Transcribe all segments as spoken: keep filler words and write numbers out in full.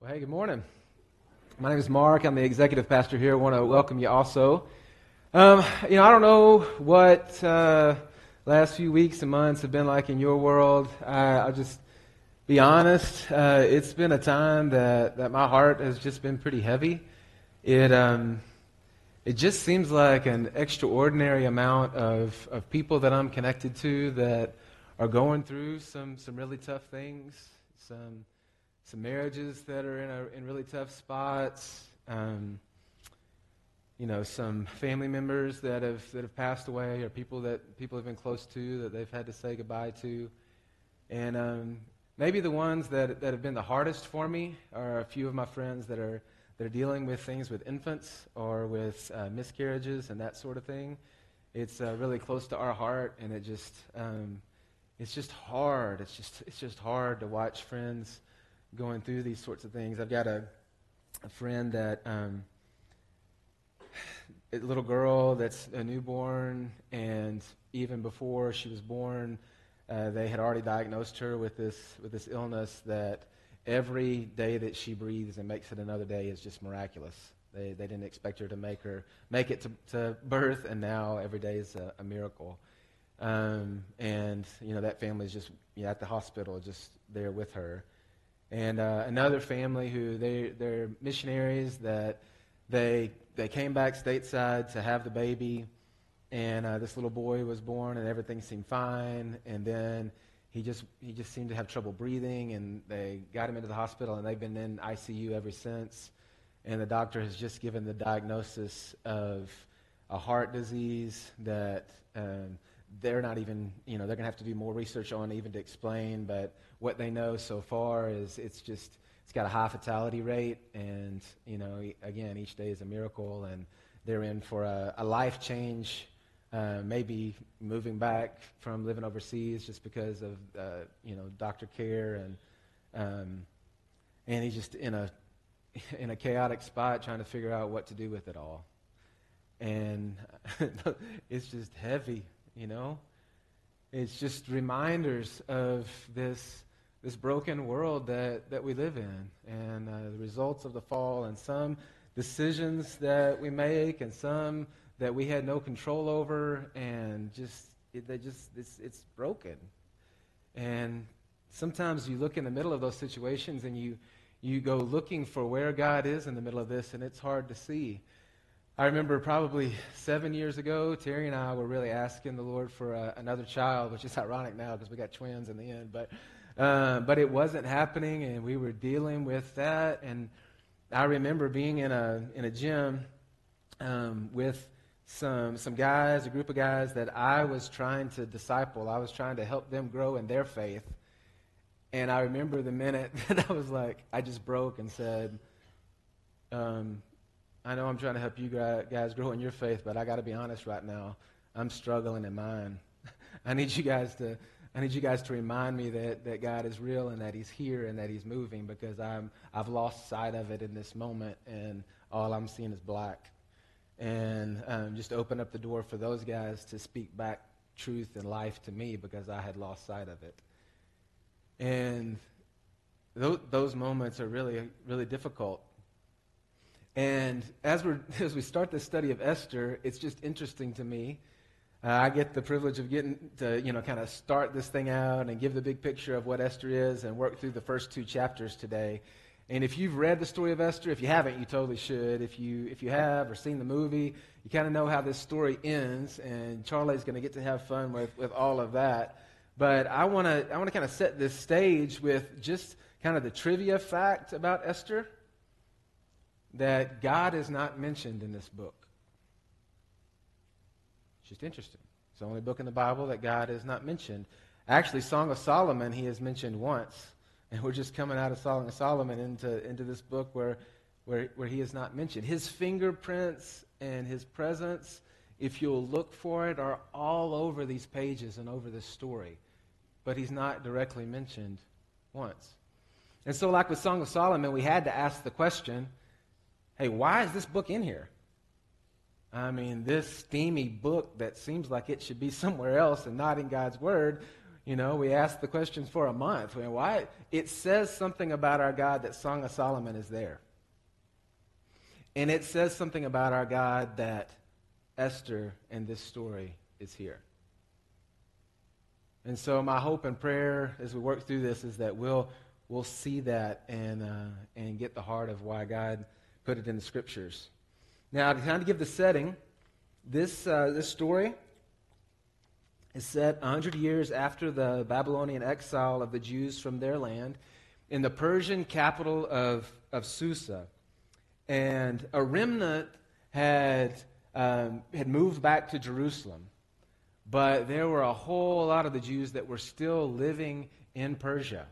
Well, hey, good morning. My name is Mark. I'm the executive pastor here. I want to welcome you also. Um, you know, I don't know what uh, last few weeks and months have been like in your world. Uh, I'll just be honest. Uh, it's been a time that, that my heart has just been pretty heavy. It um, it just seems like an extraordinary amount of, of people that I'm connected to that are going through some, some really tough things, some... Some marriages that are in a, in really tough spots, um, you know, some family members that have that have passed away, or people that people have been close to that they've had to say goodbye to, and um, maybe the ones that that have been the hardest for me are a few of my friends that are that are dealing with things with infants or with uh, miscarriages and that sort of thing. It's uh, really close to our heart, and it just um, it's just hard. It's just it's just hard to watch friends going through these sorts of things. I've got a, a friend that, um, a little girl that's a newborn, and even before she was born, uh, they had already diagnosed her with this with this illness that every day that she breathes and makes it another day is just miraculous. They they didn't expect her to make her make it to, to birth, and now every day is a, a miracle. Um, and you know that family's just you know, at the hospital, just there with her. And uh, another family who they they're missionaries that they they came back stateside to have the baby, and uh, this little boy was born and everything seemed fine, and then he just he just seemed to have trouble breathing, and they got him into the hospital, and they've been in I C U ever since, and the doctor has just given the diagnosis of a heart disease that um, they're not even you know they're gonna have to do more research on even to explain, but what they know so far is it's just, it's got a high fatality rate, and, you know, e- again, each day is a miracle, and they're in for a, a life change, uh, maybe moving back from living overseas just because of, uh, you know, doctor care, and um, and he's just in a in a chaotic spot trying to figure out what to do with it all, and it's just heavy, you know? It's just reminders of this This broken world that, that we live in, and uh, the results of the fall, and some decisions that we make, and some that we had no control over, and just it, they just it's it's broken. And sometimes you look in the middle of those situations, and you you go looking for where God is in the middle of this, and it's hard to see. I remember probably seven years ago, Terry and I were really asking the Lord for uh, another child, which is ironic now because we got twins in the end, but. Uh, but it wasn't happening, and we were dealing with that. And I remember being in a in a gym um, with some some guys, a group of guys that I was trying to disciple. I was trying to help them grow in their faith. And I remember the minute that I was like, I just broke and said, um, I know I'm trying to help you guys grow in your faith, but I got to be honest right now. I'm struggling in mine. I need you guys to... I need you guys to remind me that, that God is real, and that he's here, and that he's moving, because I'm, I've lost sight of it in this moment, and all I'm seeing is black. And um, just open up the door for those guys to speak back truth and life to me, because I had lost sight of it. And th- those moments are really, really difficult. And as we're, as we start this study of Esther, it's just interesting to me. Uh, I get the privilege of getting to, you know, kind of start this thing out and give the big picture of what Esther is and work through the first two chapters today. And if you've read the story of Esther, if you haven't, you totally should. If you if you have or seen the movie, you kind of know how this story ends. And Charlie's going to get to have fun with, with all of that. But I want to I want to kind of set this stage with just kind of the trivia fact about Esther, that God is not mentioned in this book. Just interesting. It's the only book in the Bible that God is not mentioned. Actually, Song of Solomon, he is mentioned once, and we're just coming out of Song of Solomon into into this book where where where he is not mentioned. His fingerprints and his presence, if you'll look for it, are all over these pages and over this story, but he's not directly mentioned once. And so, like with Song of Solomon, we had to ask the question, hey, why is this book in here? I mean, this steamy book that seems like it should be somewhere else and not in God's Word, You know, we asked the question for a month. Why? It says something about our God that Song of Solomon is there. And it says something about our God that Esther and this story is here. And so my hope and prayer as we work through this is that we'll we'll see that and uh, and get the heart of why God put it in the Scriptures. Now, to kind of give the setting, this uh, this story is set one hundred years after the Babylonian exile of the Jews from their land in the Persian capital of, of Susa. And a remnant had um, had moved back to Jerusalem, but there were a whole lot of the Jews that were still living in Persia.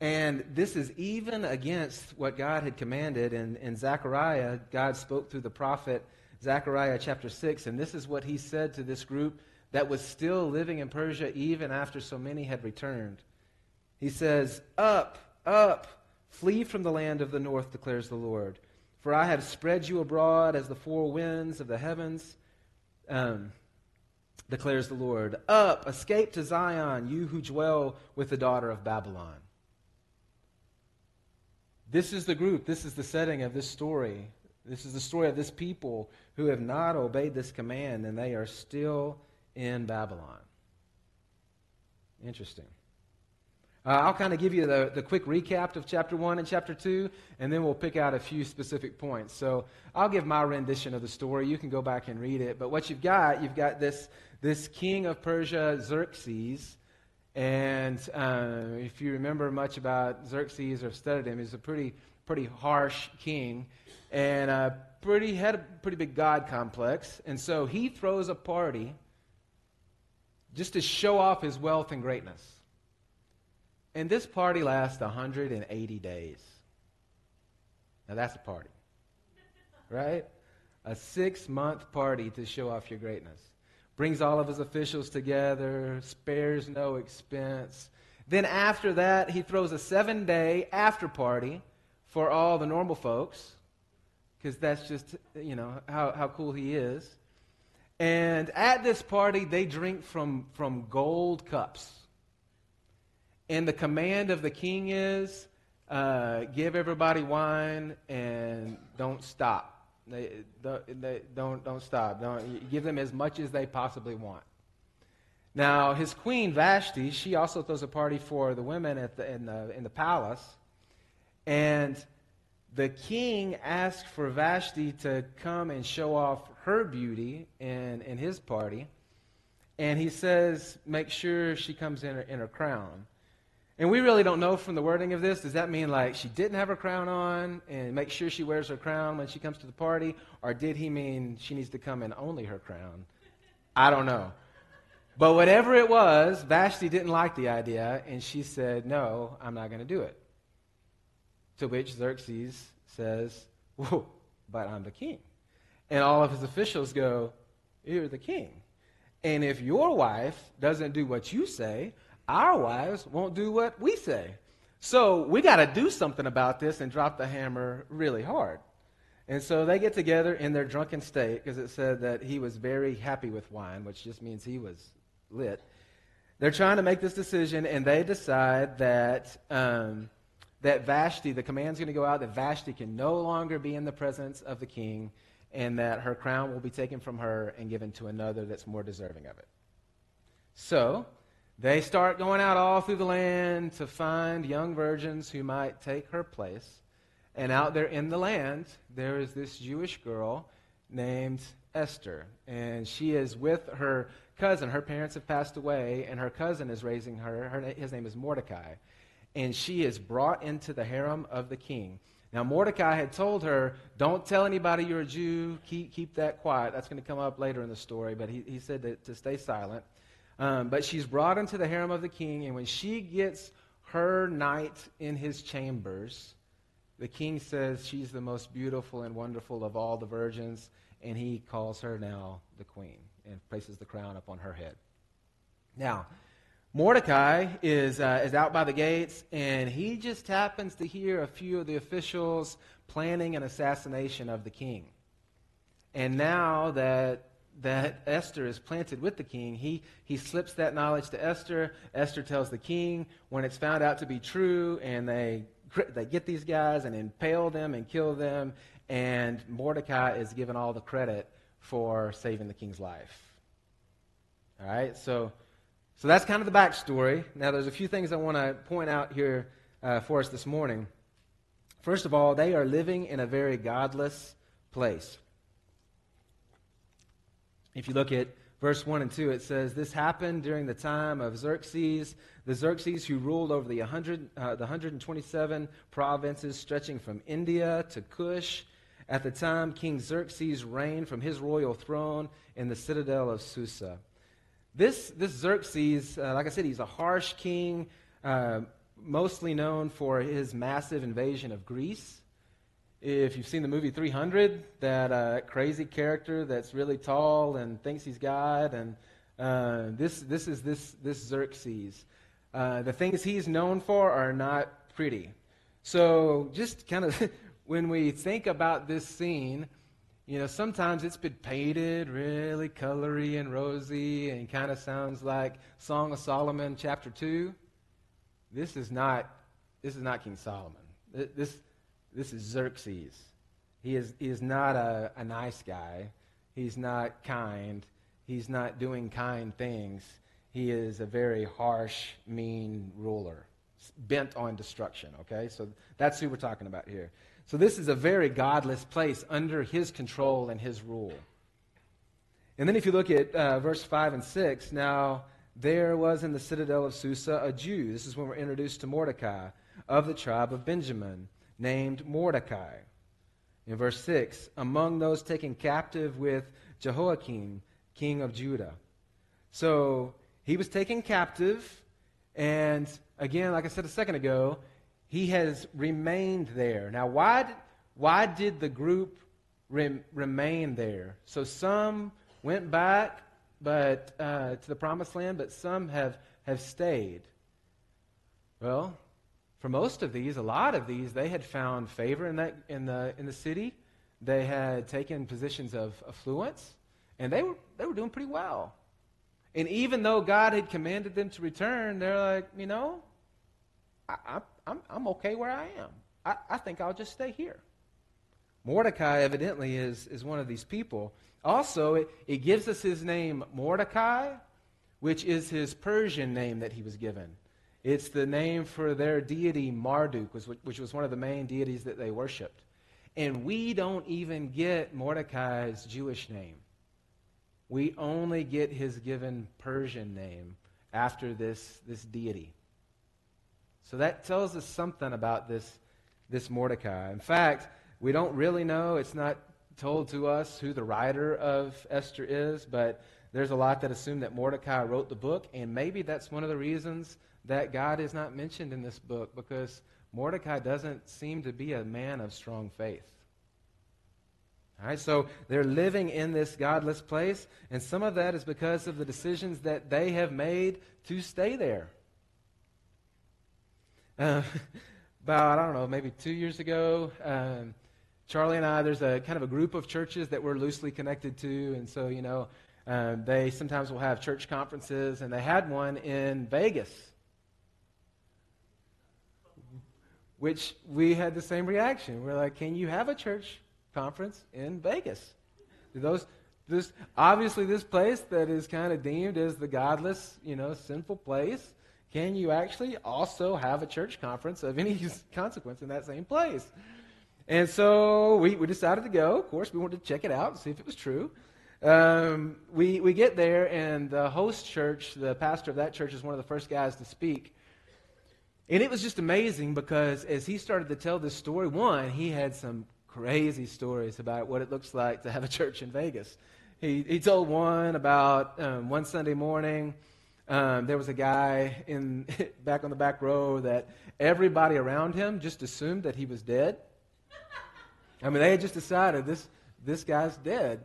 And this is even against what God had commanded. And in Zechariah, God spoke through the prophet Zechariah chapter six, and this is what he said to this group that was still living in Persia even after so many had returned. He says, "Up, up, flee from the land of the north, declares the Lord. For I have spread you abroad as the four winds of the heavens, um, declares the Lord. Up, escape to Zion, you who dwell with the daughter of Babylon." This is the group. This is the setting of this story. This is the story of this people who have not obeyed this command, and they are still in Babylon. Interesting. Uh, I'll kind of give you the, the quick recap of chapter one and chapter two, and then we'll pick out a few specific points. So I'll give my rendition of the story. You can go back and read it. But what you've got, you've got this, this king of Persia, Xerxes. And uh, if you remember much about Xerxes or studied him, he's a pretty pretty harsh king and a pretty, had a pretty big god complex. And so he throws a party just to show off his wealth and greatness. And this party lasts one hundred eighty days. Now that's a party, right? A six-month party to show off your greatness. Brings all of his officials together, spares no expense. Then after that, he throws a seven-day after party for all the normal folks, because that's just, you know, how, how cool he is. And at this party, they drink from, from gold cups. And the command of the king is, uh, give everybody wine and don't stop. They, they don't don't stop. Don't give them as much as they possibly want. Now, his queen Vashti, she also throws a party for the women at the in the in the palace, and the king asked for Vashti to come and show off her beauty in in his party, and he says, make sure she comes in her, in her crown. And we really don't know from the wording of this, does that mean like she didn't have her crown on and make sure she wears her crown when she comes to the party? Or did he mean she needs to come in only her crown? I don't know. But whatever it was, Vashti didn't like the idea, and she said, no, I'm not going to do it. To which Xerxes says, whoa, but I'm the king. And all of his officials go, you're the king. And if your wife doesn't do what you say, our wives won't do what we say. So we got to do something about this and drop the hammer really hard. And so they get together in their drunken state, because it said that he was very happy with wine, which just means he was lit. They're trying to make this decision, and they decide that um, that Vashti, the command's going to go out, that Vashti can no longer be in the presence of the king, and that her crown will be taken from her and given to another that's more deserving of it. So they start going out all through the land to find young virgins who might take her place. And out there in the land, there is this Jewish girl named Esther. And she is with her cousin. Her parents have passed away, and her cousin is raising her. her his name is Mordecai. And she is brought into the harem of the king. Now, Mordecai had told her, don't tell anybody you're a Jew. Keep, keep that quiet. That's going to come up later in the story, but he, he said to, to stay silent. Um, but she's brought into the harem of the king, and when she gets her night in his chambers, the king says she's the most beautiful and wonderful of all the virgins, and he calls her now the queen and places the crown upon her head. Now, Mordecai is uh, is out by the gates, and he just happens to hear a few of the officials planning an assassination of the king. And now that that Esther is planted with the king. He, he slips that knowledge to Esther. Esther tells the king. When it's found out to be true, and they, they get these guys and impale them and kill them, and Mordecai is given all the credit for saving the king's life. All right, so so that's kind of the backstory. Now, there's a few things I want to point out here uh, for us this morning. First of all, they are living in a very godless place. If you look at verse one and two, it says, "This happened during the time of Xerxes, the Xerxes who ruled over the, one hundred, uh, the one hundred twenty-seven provinces stretching from India to Cush. At the time, King Xerxes reigned from his royal throne in the citadel of Susa." This, this Xerxes, uh, like I said, he's a harsh king, uh, mostly known for his massive invasion of Greece. If you've seen the movie three hundred, that uh, crazy character that's really tall and thinks he's God, and uh, this this is this this Xerxes. Uh, the things he's known for are not pretty. So just kind of when we think about this scene, you know, sometimes it's been painted really colory and rosy and kind of sounds like Song of Solomon chapter two. This is not this is not King Solomon. This. This is Xerxes. He is he is not a, a nice guy. He's not kind. He's not doing kind things. He is a very harsh, mean ruler, bent on destruction, okay? So that's who we're talking about here. So this is a very godless place under his control and his rule. And then if you look at uh, verse five and six, "Now there was in the citadel of Susa a Jew," this is when we're introduced to Mordecai, "of the tribe of Benjamin, named Mordecai." In verse six, "Among those taken captive with Jehoiakim, king of Judah." So he was taken captive, and again, like I said a second ago, he has remained there. Now, why did, why did the group re- remain there? So some went back but uh, to the promised land, but some have, have stayed. Well, for most of these, a lot of these, they had found favor in that in the in the city. They had taken positions of affluence, and they were they were doing pretty well. And even though God had commanded them to return, they're like, you know, I, I, I'm I'm okay where I am. I, I think I'll just stay here. Mordecai evidently is is one of these people. Also, it, it gives us his name Mordecai, which is his Persian name that he was given. It's the name for their deity Marduk, which was one of the main deities that they worshipped. And we don't even get Mordecai's Jewish name. We only get his given Persian name after this, this deity. So that tells us something about this, this Mordecai. In fact, we don't really know. It's not told to us who the writer of Esther is, but there's a lot that assume that Mordecai wrote the book, and maybe that's one of the reasons that God is not mentioned in this book, because Mordecai doesn't seem to be a man of strong faith. All right, so they're living in this godless place, and some of that is because of the decisions that they have made to stay there. Uh, about, I don't know, maybe two years ago, um, Charlie and I, there's a kind of a group of churches that we're loosely connected to, and so, you know, um, they sometimes will have church conferences, and they had one in Vegas, which we had the same reaction. We're like, can you have a church conference in Vegas? Those, this obviously this place that is kind of deemed as the godless, you know, sinful place, can you actually also have a church conference of any consequence in that same place? And so we, we decided to go. Of course, we wanted to check it out and see if it was true. Um, we, we get there, and the host church, the pastor of that church, is one of the first guys to speak. And it was just amazing because as he started to tell this story, one, he had some crazy stories about what it looks like to have a church in Vegas. He he told one about um, one Sunday morning, um, there was a guy in back on the back row that everybody around him just assumed that he was dead. I mean, they had just decided this this guy's dead.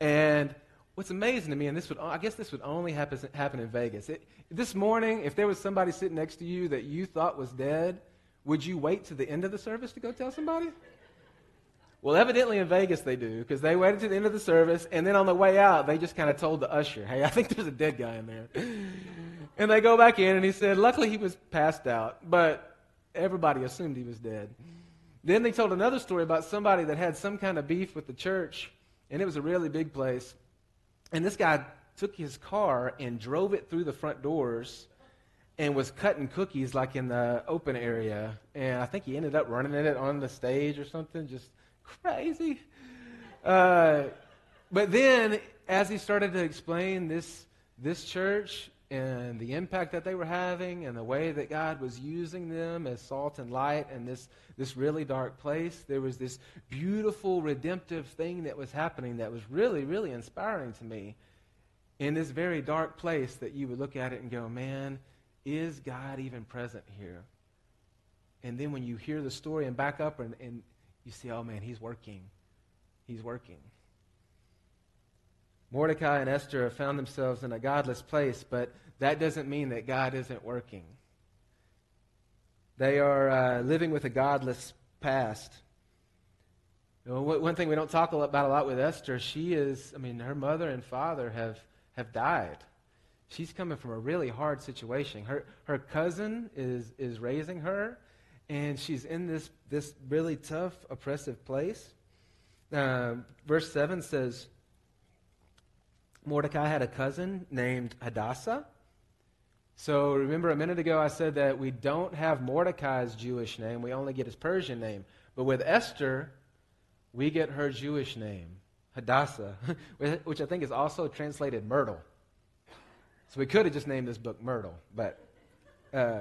And what's amazing to me, and this would, I guess this would only happen, happen in Vegas. It, this morning, if there was somebody sitting next to you that you thought was dead, would you wait to the end of the service to go tell somebody? Well, evidently in Vegas they do, because they waited to the end of the service, and then on the way out, they just kind of told the usher, hey, I think there's a dead guy in there. And they go back in, and he said, luckily he was passed out, but everybody assumed he was dead. Then they told another story about somebody that had some kind of beef with the church, and it was a really big place. And this guy took his car and drove it through the front doors and was cutting cookies like in the open area. And I think he ended up running in it on the stage or something, just crazy. Uh, but then as he started to explain this this church and the impact that they were having and the way that God was using them as salt and light in this, this really dark place, there was this beautiful redemptive thing that was happening that was really, really inspiring to me in this very dark place that you would look at it and go, man, is God even present here? And then when you hear the story and back up and, and you see, oh man, he's working. He's working. Mordecai and Esther have found themselves in a godless place, but that doesn't mean that God isn't working. They are uh, living with a godless past. You know, one thing we don't talk about a lot with Esther, she is, I mean, her mother and father have, have died. She's coming from a really hard situation. Her her cousin is is raising her, and she's in this, this really tough, oppressive place. Uh, verse seven says, Mordecai had a cousin named Hadassah. So remember a minute ago I said that we don't have Mordecai's Jewish name. We only get his Persian name. But with Esther, we get her Jewish name, Hadassah, which I think is also translated myrtle. So we could have just named this book Myrtle. But uh,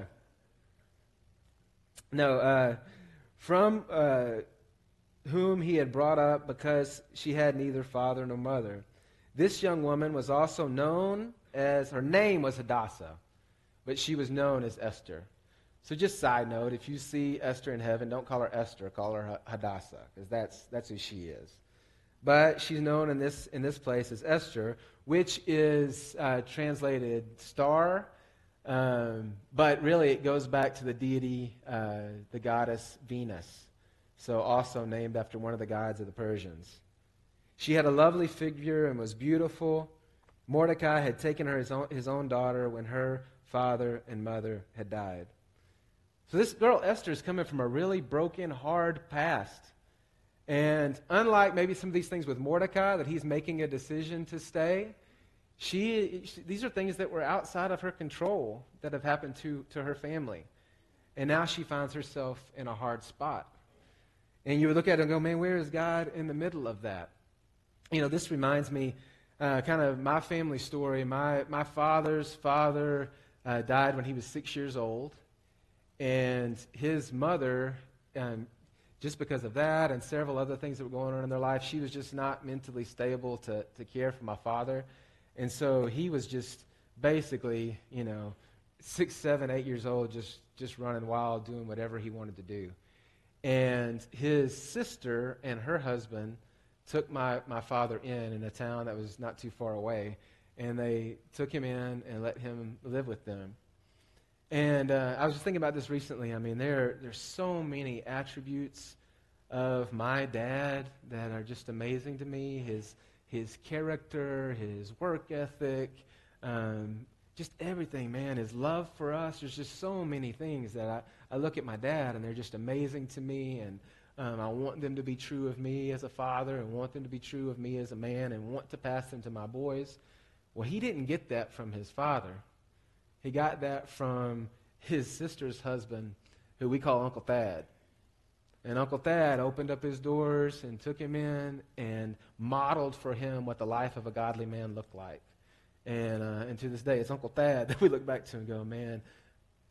no, uh, from uh, whom he had brought up because she had neither father nor mother. This young woman was also known as, her name was Hadassah, but she was known as Esther. So just side note, if you see Esther in heaven, don't call her Esther, call her Hadassah, because that's that's who she is. But she's known in this in this place as Esther, which is uh, translated star, um, but really it goes back to the deity, uh, the goddess Venus, so also named after one of the gods of the Persians. She had a lovely figure and was beautiful. Mordecai had taken her his own, his own daughter when her father and mother had died. So this girl Esther is coming from a really broken, hard past. And unlike maybe some of these things with Mordecai, that he's making a decision to stay, she, she these are things that were outside of her control that have happened to, to her family. And now she finds herself in a hard spot. And you would look at it and go, man, where is God in the middle of that? You know, this reminds me uh, kind of my family story. My my father's father uh, died when he was six years old. And his mother, um, just because of that and several other things that were going on in their life, she was just not mentally stable to, to care for my father. And so he was just basically, you know, six, seven, eight years old, just, just running wild, doing whatever he wanted to do. And his sister and her husband took my, my father in in a town that was not too far away, and they took him in and let him live with them. And uh, I was just thinking about this recently. I mean, there there's so many attributes of my dad that are just amazing to me. His his character, his work ethic, um, just everything, man. His love for us. There's just so many things that I, I look at my dad and they're just amazing to me. And Um, I want them to be true of me as a father and want them to be true of me as a man and want to pass them to my boys. Well, he didn't get that from his father. He got that from his sister's husband, who we call Uncle Thad. And Uncle Thad opened up his doors and took him in and modeled for him what the life of a godly man looked like. And, uh, and to this day, it's Uncle Thad that we look back to and go, man,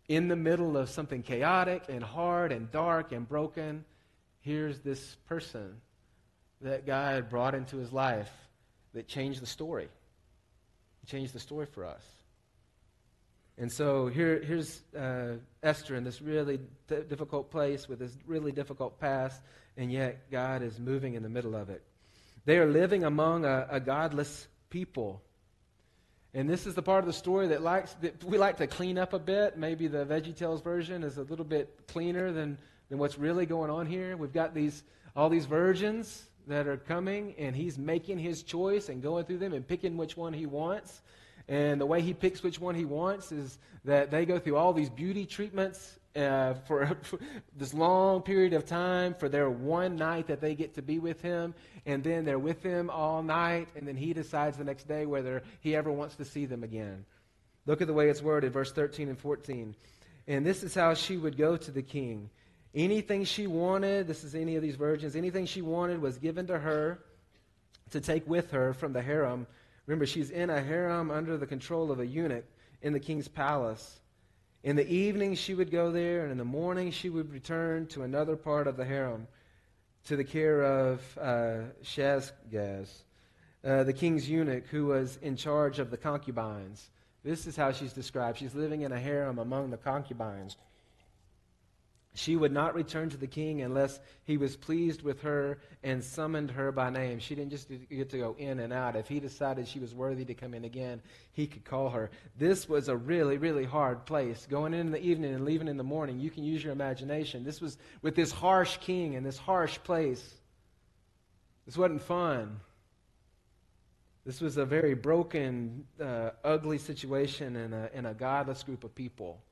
in the middle of something chaotic and hard and dark and broken, here's this person that God brought into his life that changed the story. He changed the story for us. And so here, here's uh, Esther in this really d- difficult place with this really difficult past, and yet God is moving in the middle of it. They are living among a, a godless people. And this is the part of the story that, likes, that we like to clean up a bit. Maybe the VeggieTales version is a little bit cleaner than than what's really going on here. We've got these all these virgins that are coming, and he's making his choice and going through them and picking which one he wants. And the way he picks which one he wants is that they go through all these beauty treatments uh, for, for this long period of time for their one night that they get to be with him. And then they're with him all night, and then he decides the next day whether he ever wants to see them again. Look at the way it's worded, verse thirteen and fourteen. And this is how she would go to the king. Anything she wanted, this is any of these virgins, anything she wanted was given to her to take with her from the harem. Remember, she's in a harem under the control of a eunuch in the king's palace. In the evening, she would go there, and in the morning, she would return to another part of the harem, to the care of uh, Shazgaz, uh, the king's eunuch, who was in charge of the concubines. This is how she's described. She's living in a harem among the concubines. She would not return to the king unless he was pleased with her and summoned her by name. She didn't just get to go in and out. If he decided she was worthy to come in again, he could call her. This was a really, really hard place. Going in in the evening and leaving in the morning, you can use your imagination. This was with this harsh king and this harsh place. This wasn't fun. This was a very broken, uh, ugly situation in a, in a godless group of people.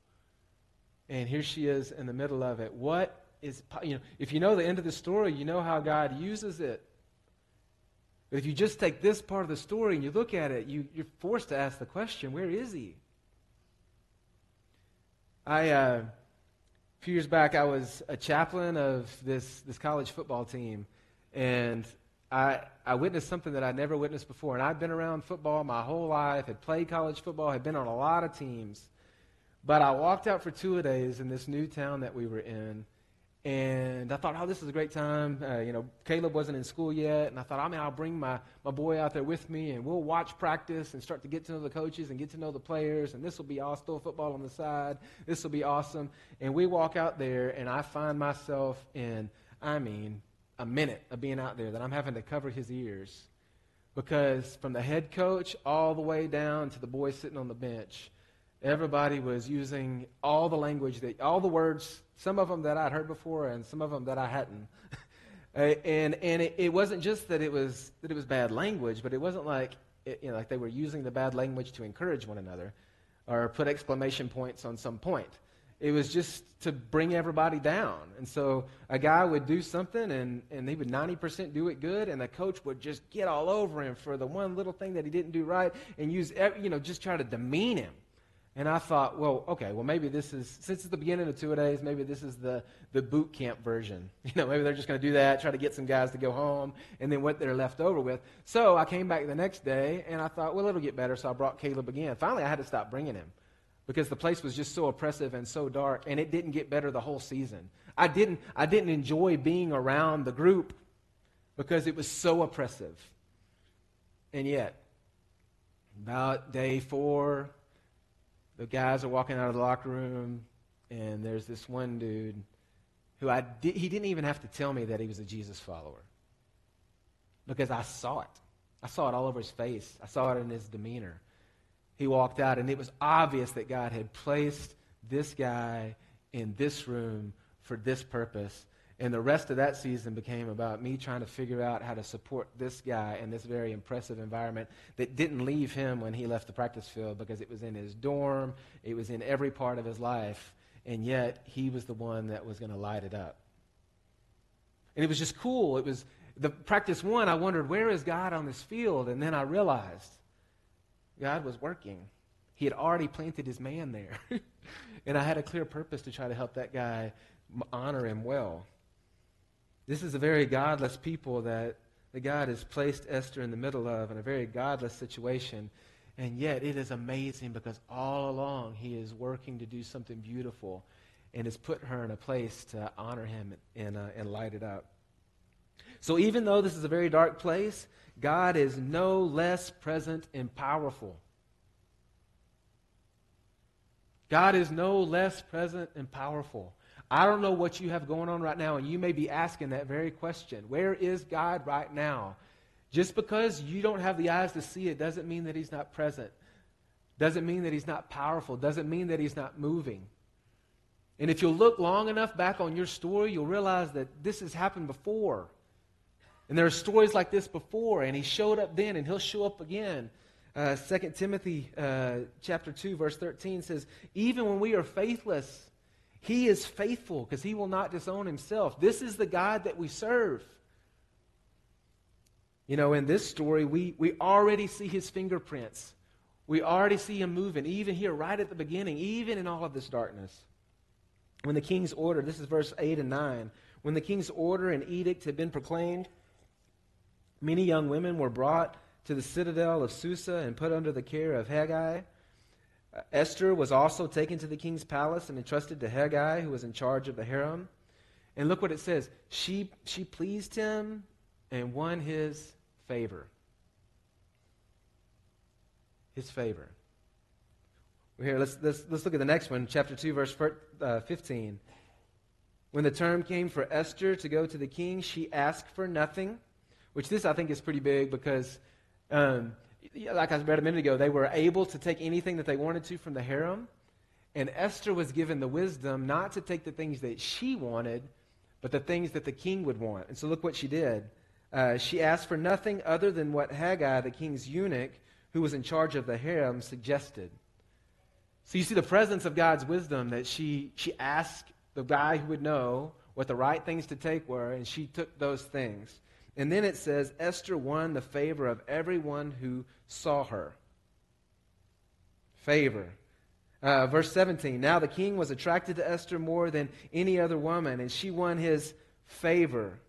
And here she is in the middle of it. What is, you know, if you know the end of the story, you know how God uses it. But if you just take this part of the story and you look at it, you, you're forced to ask the question, where is he? I, uh, a few years back, I was a chaplain of this, this college football team. And I, I witnessed something that I'd never witnessed before. And I'd been around football my whole life, had played college football, had been on a lot of teams. But I walked out for two-a-days in this new town that we were in, and I thought, oh, this is a great time. Uh, you know, Caleb wasn't in school yet, and I thought, I mean, I'll bring my, my boy out there with me, and we'll watch practice and start to get to know the coaches and get to know the players, and this will be all still football on the side. This will be awesome. And we walk out there, and I find myself in, I mean, a minute of being out there that I'm having to cover his ears, because from the head coach all the way down to the boy sitting on the bench, everybody was using all the language, that, all the words, some of them that I'd heard before and some of them that I hadn't. and and it, it wasn't just that it was that it was bad language, but it wasn't like it, you know, like they were using the bad language to encourage one another or put exclamation points on some point. It was just to bring everybody down. And so a guy would do something, and, and he would ninety percent do it good, and the coach would just get all over him for the one little thing that he didn't do right and use every, you know, just try to demean him. And I thought, well, okay, well, maybe this is, since it's the beginning of two-a-days, maybe this is the, the boot camp version. You know, maybe they're just going to do that, try to get some guys to go home, and then what they're left over with. So I came back the next day, and I thought, well, it'll get better, so I brought Caleb again. Finally, I had to stop bringing him because the place was just so oppressive and so dark, and it didn't get better the whole season. I didn't, I didn't enjoy being around the group because it was so oppressive. And yet, about day four, the guys are walking out of the locker room, and there's this one dude who I did, he didn't even have to tell me that he was a Jesus follower because I saw it. I saw it all over his face. I saw it in his demeanor. He walked out, and it was obvious that God had placed this guy in this room for this purpose, and the rest of that season became about me trying to figure out how to support this guy in this very impressive environment that didn't leave him when he left the practice field because it was in his dorm, it was in every part of his life, and yet he was the one that was going to light it up. And it was just cool. It was the practice one, I wondered, where is God on this field? And then I realized God was working. He had already planted his man there, and I had a clear purpose to try to help that guy honor him well. This is a very godless people that the God has placed Esther in the middle of, in a very godless situation. And yet it is amazing because all along he is working to do something beautiful and has put her in a place to honor him and, uh, and light it up. So even though this is a very dark place, God is no less present and powerful. God is no less present and powerful. I don't know what you have going on right now, and you may be asking that very question. Where is God right now? Just because you don't have the eyes to see it doesn't mean that he's not present. Doesn't mean that he's not powerful. Doesn't mean that he's not moving. And if you'll look long enough back on your story, you'll realize that this has happened before. And there are stories like this before, and he showed up then, and he'll show up again. Uh, Second Timothy uh, chapter two, verse thirteen says, even when we are faithless, he is faithful because he will not disown himself. This is the God that we serve. You know, in this story, we, we already see his fingerprints. We already see him moving, even here right at the beginning, even in all of this darkness. When the king's order, this is verse eight and nine, when the king's order and edict had been proclaimed, many young women were brought to the citadel of Susa and put under the care of Haggai. Esther was also taken to the king's palace and entrusted to Haggai, who was in charge of the harem. And look what it says. She, she pleased him and won his favor. His favor. Here, let's, let's, let's look at the next one, chapter two, verse fifteen. When the term came for Esther to go to the king, she asked for nothing, which this I think is pretty big because... Um, Like I read a minute ago, they were able to take anything that they wanted to from the harem. And Esther was given the wisdom not to take the things that she wanted, but the things that the king would want. And so look what she did. Uh, she asked for nothing other than what Haggai, the king's eunuch, who was in charge of the harem, suggested. So you see the presence of God's wisdom that she, she asked the guy who would know what the right things to take were, and she took those things. And then it says, Esther won the favor of everyone who saw her. Favor. Uh, verse seventeen, now the king was attracted to Esther more than any other woman, and she won his favor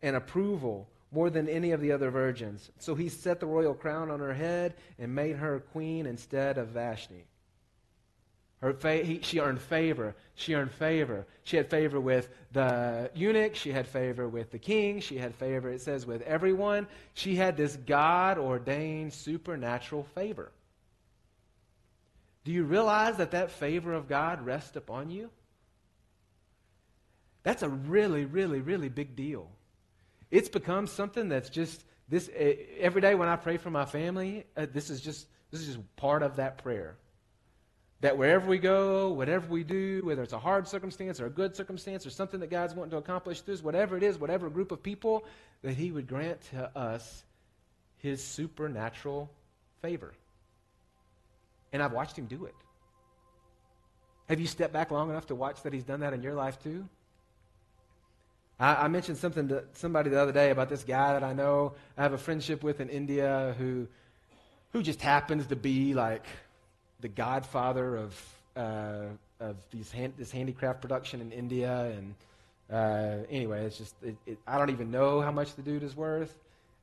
and approval more than any of the other virgins. So he set the royal crown on her head and made her queen instead of Vashti. Her fa- he, she earned favor. She earned favor. She had favor with the eunuch. She had favor with the king. She had favor, it says, with everyone. She had this God-ordained supernatural favor. Do you realize that that favor of God rests upon you? That's a really, really, really big deal. It's become something that's just, this. every day when I pray for my family, uh, this is just this is just part of that prayer. That wherever we go, whatever we do, whether it's a hard circumstance or a good circumstance or something that God's wanting to accomplish through us, whatever it is, whatever group of people, that he would grant to us his supernatural favor. And I've watched him do it. Have you stepped back long enough to watch that he's done that in your life too? I, I mentioned something to somebody the other day about this guy that I know I have a friendship with in India who, who just happens to be like... the godfather of uh, of these hand, this handicraft production in India, and uh, anyway, it's just it, it, I don't even know how much the dude is worth.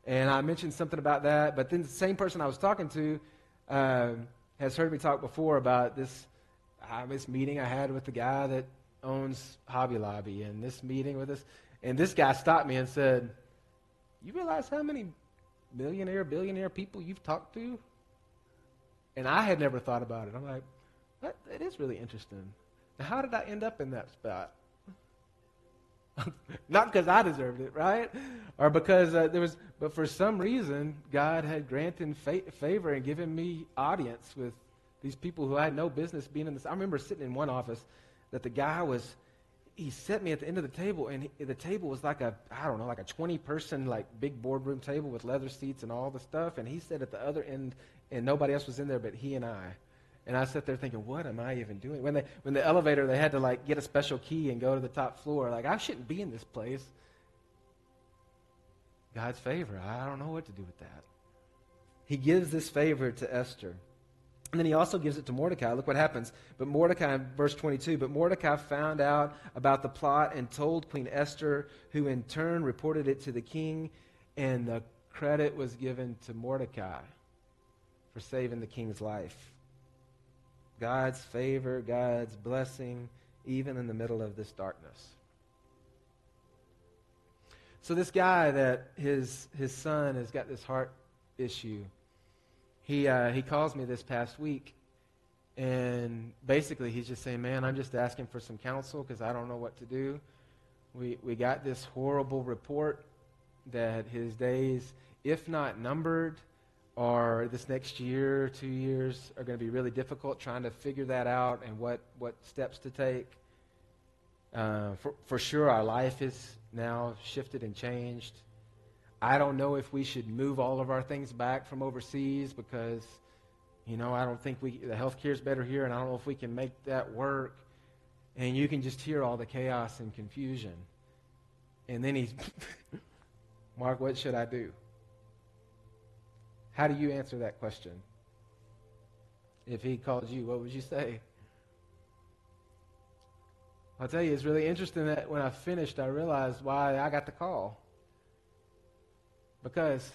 And I mentioned something about that, but then the same person I was talking to uh, has heard me talk before about this uh, this meeting I had with the guy that owns Hobby Lobby, and this meeting with us, and this guy stopped me and said, "You realize how many millionaire, billionaire people you've talked to?" And I had never thought about it. I'm like, that, that is really interesting. Now, how did I end up in that spot? Not because I deserved it, right? Or because uh, there was, but for some reason, God had granted fa- favor and given me audience with these people who I had no business being in this. I remember sitting in one office that the guy was, he set me at the end of the table, and he, the table was like a, I don't know, like a twenty-person, like big boardroom table with leather seats and all the stuff. And he sat at the other end, and nobody else was in there but he and I. And I sat there thinking, what am I even doing? When they, when the elevator, they had to like get a special key and go to the top floor. Like, I shouldn't be in this place. God's favor. I don't know what to do with that. He gives this favor to Esther. And then he also gives it to Mordecai. Look what happens. But Mordecai, verse twenty-two, but Mordecai found out about the plot and told Queen Esther, who in turn reported it to the king, and the credit was given to Mordecai for saving the king's life. God's favor, God's blessing, even in the middle of this darkness. So this guy that his his son has got this heart issue, he uh, he calls me this past week, and basically he's just saying, man, I'm just asking for some counsel because I don't know what to do. We, we got this horrible report that his days, if not numbered, or this next year, two years, are going to be really difficult trying to figure that out and what, what steps to take. Uh, for, for sure, our life is now shifted and changed. I don't know if we should move all of our things back from overseas because, you know, I don't think we, the healthcare is better here, and I don't know if we can make that work. And you can just hear all the chaos and confusion. And then he's, Mark, what should I do? How do you answer that question? If he called you, what would you say? I'll tell you, it's really interesting that when I finished, I realized why I got the call. Because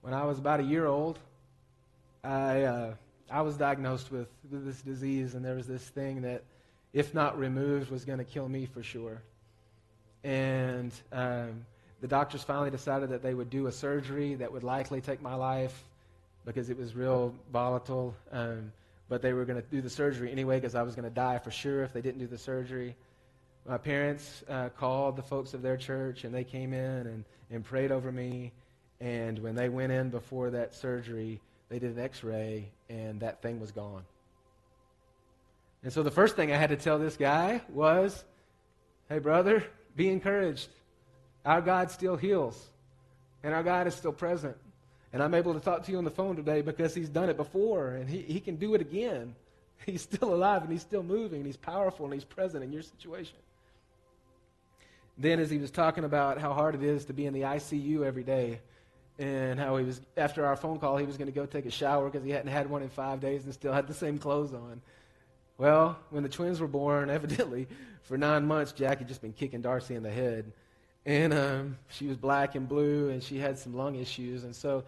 when I was about a year old, I uh, I was diagnosed with, with this disease, and there was this thing that, if not removed, was going to kill me for sure. And um, the doctors finally decided that they would do a surgery that would likely take my life because it was real volatile. Um, but they were going to do the surgery anyway because I was going to die for sure if they didn't do the surgery. My parents uh, called the folks of their church, and they came in and, and prayed over me. And when they went in before that surgery, they did an x-ray, and that thing was gone. And so the first thing I had to tell this guy was, hey, brother, be encouraged. Our God still heals, and our God is still present. And I'm able to talk to you on the phone today because he's done it before, and he, he can do it again. He's still alive, and he's still moving, and he's powerful, and he's present in your situation. Then as he was talking about how hard it is to be in the I C U every day, and how he was, after our phone call, he was going to go take a shower because he hadn't had one in five days and still had the same clothes on. Well, when the twins were born, evidently, for nine months, Jack had just been kicking Darcy in the head. And um, she was black and blue, and she had some lung issues. And so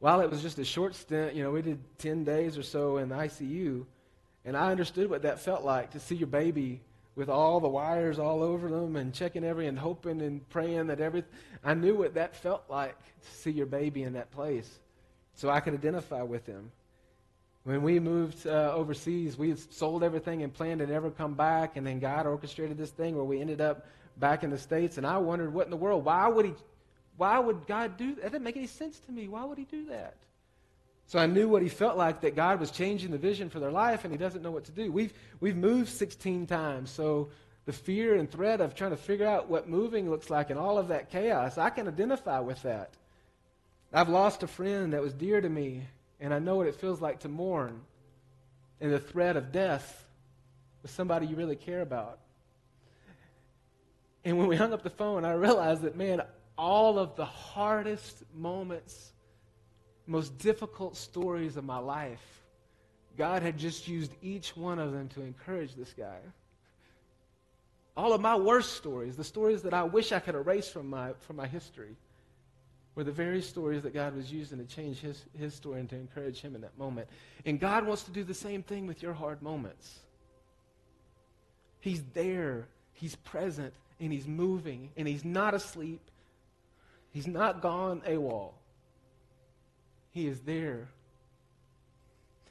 while it was just a short stint, you know, we did ten days or so in the I C U, and I understood what that felt like to see your baby with all the wires all over them and checking every and hoping and praying that everything. I knew what that felt like to see your baby in that place, so I could identify with him. When we moved uh, overseas, we had sold everything and planned to never come back, and then God orchestrated this thing where we ended up back in the States, and I wondered, what in the world? Why would he? Why would God do that? That didn't make any sense to me. Why would he do that? So I knew what he felt like, that God was changing the vision for their life, and he doesn't know what to do. We've we've moved sixteen times, so the fear and threat of trying to figure out what moving looks like and all of that chaos, I can identify with that. I've lost a friend that was dear to me, and I know what it feels like to mourn and the threat of death with somebody you really care about. And when we hung up the phone, I realized that, man, all of the hardest moments, most difficult stories of my life, God had just used each one of them to encourage this guy. All of my worst stories, the stories that I wish I could erase from my from my history, were the very stories that God was using to change his, his story and to encourage him in that moment. And God wants to do the same thing with your hard moments. He's there, he's present, and he's moving, and he's not asleep. He's not gone AWOL. He is there.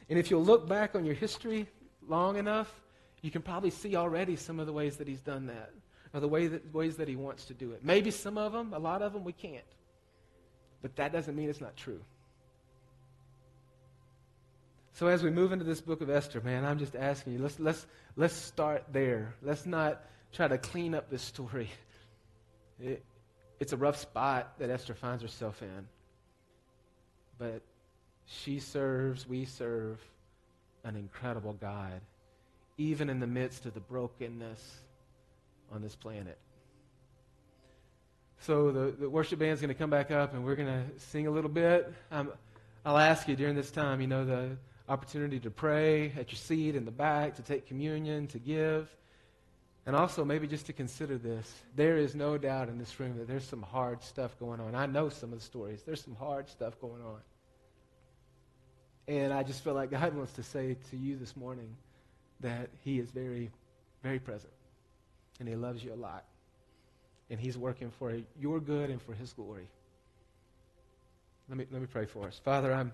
And if you'll look back on your history long enough, you can probably see already some of the ways that he's done that, or the way that, ways that he wants to do it. Maybe some of them, a lot of them, we can't. But that doesn't mean it's not true. So as we move into this book of Esther, man, I'm just asking you, let's let's let's start there. Let's not try to clean up this story. It, it's a rough spot that Esther finds herself in. But she serves, we serve an incredible God, even in the midst of the brokenness on this planet. So the, the worship band's going to come back up, and we're going to sing a little bit. Um, I'll ask you during this time, you know, the opportunity to pray at your seat in the back, to take communion, to give, and also maybe just to consider this. There is no doubt in this room that there's some hard stuff going on. I know some of the stories. There's some hard stuff going on. And I just feel like God wants to say to you this morning that he is very, very present, and he loves you a lot. And he's working for your good and for his glory. Let me let me pray for us. Father, I'm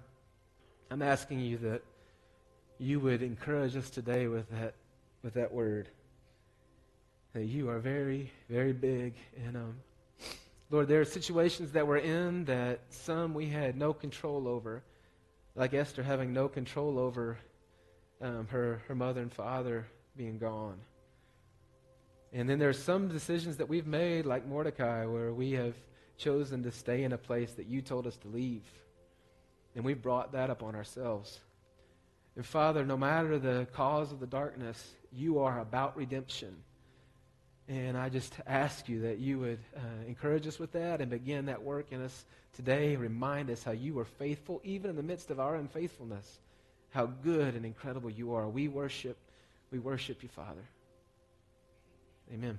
I'm asking you that you would encourage us today with that with that word. That you are very, very big. And um, Lord, there are situations that we're in that some we had no control over, like Esther having no control over um, her her mother and father being gone. And then there's some decisions that we've made, like Mordecai, where we have chosen to stay in a place that you told us to leave. And we brought that upon ourselves. And Father, no matter the cause of the darkness, you are about redemption. And I just ask you that you would uh, encourage us with that and begin that work in us today. Remind us how you were faithful, even in the midst of our unfaithfulness, how good and incredible you are. We worship, we worship you, Father. Amen.